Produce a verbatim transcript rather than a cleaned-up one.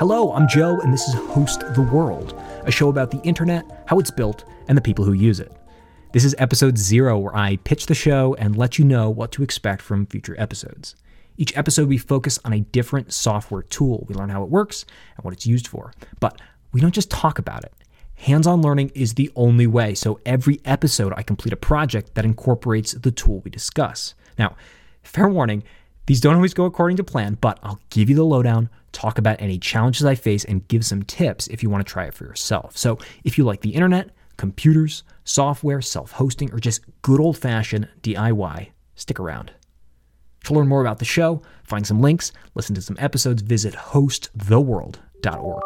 Hello, I'm Joe, and this is Host the World, a show about the internet, how it's built, and the people who use it. This is episode zero, where I pitch the show and let you know what to expect from future episodes. Each episode, we focus on a different software tool. We learn how it works and what it's used for. But we don't just talk about it. Hands-on learning is the only way, so every episode, I complete a project that incorporates the tool we discuss. Now, fair warning, these don't always go according to plan, but I'll give you the lowdown, talk about any challenges I face, and give some tips if you want to try it for yourself. So if you like the internet, computers, software, self-hosting, or just good old-fashioned D I Y, stick around. To learn more about the show, find some links, listen to some episodes, visit host the world dot org.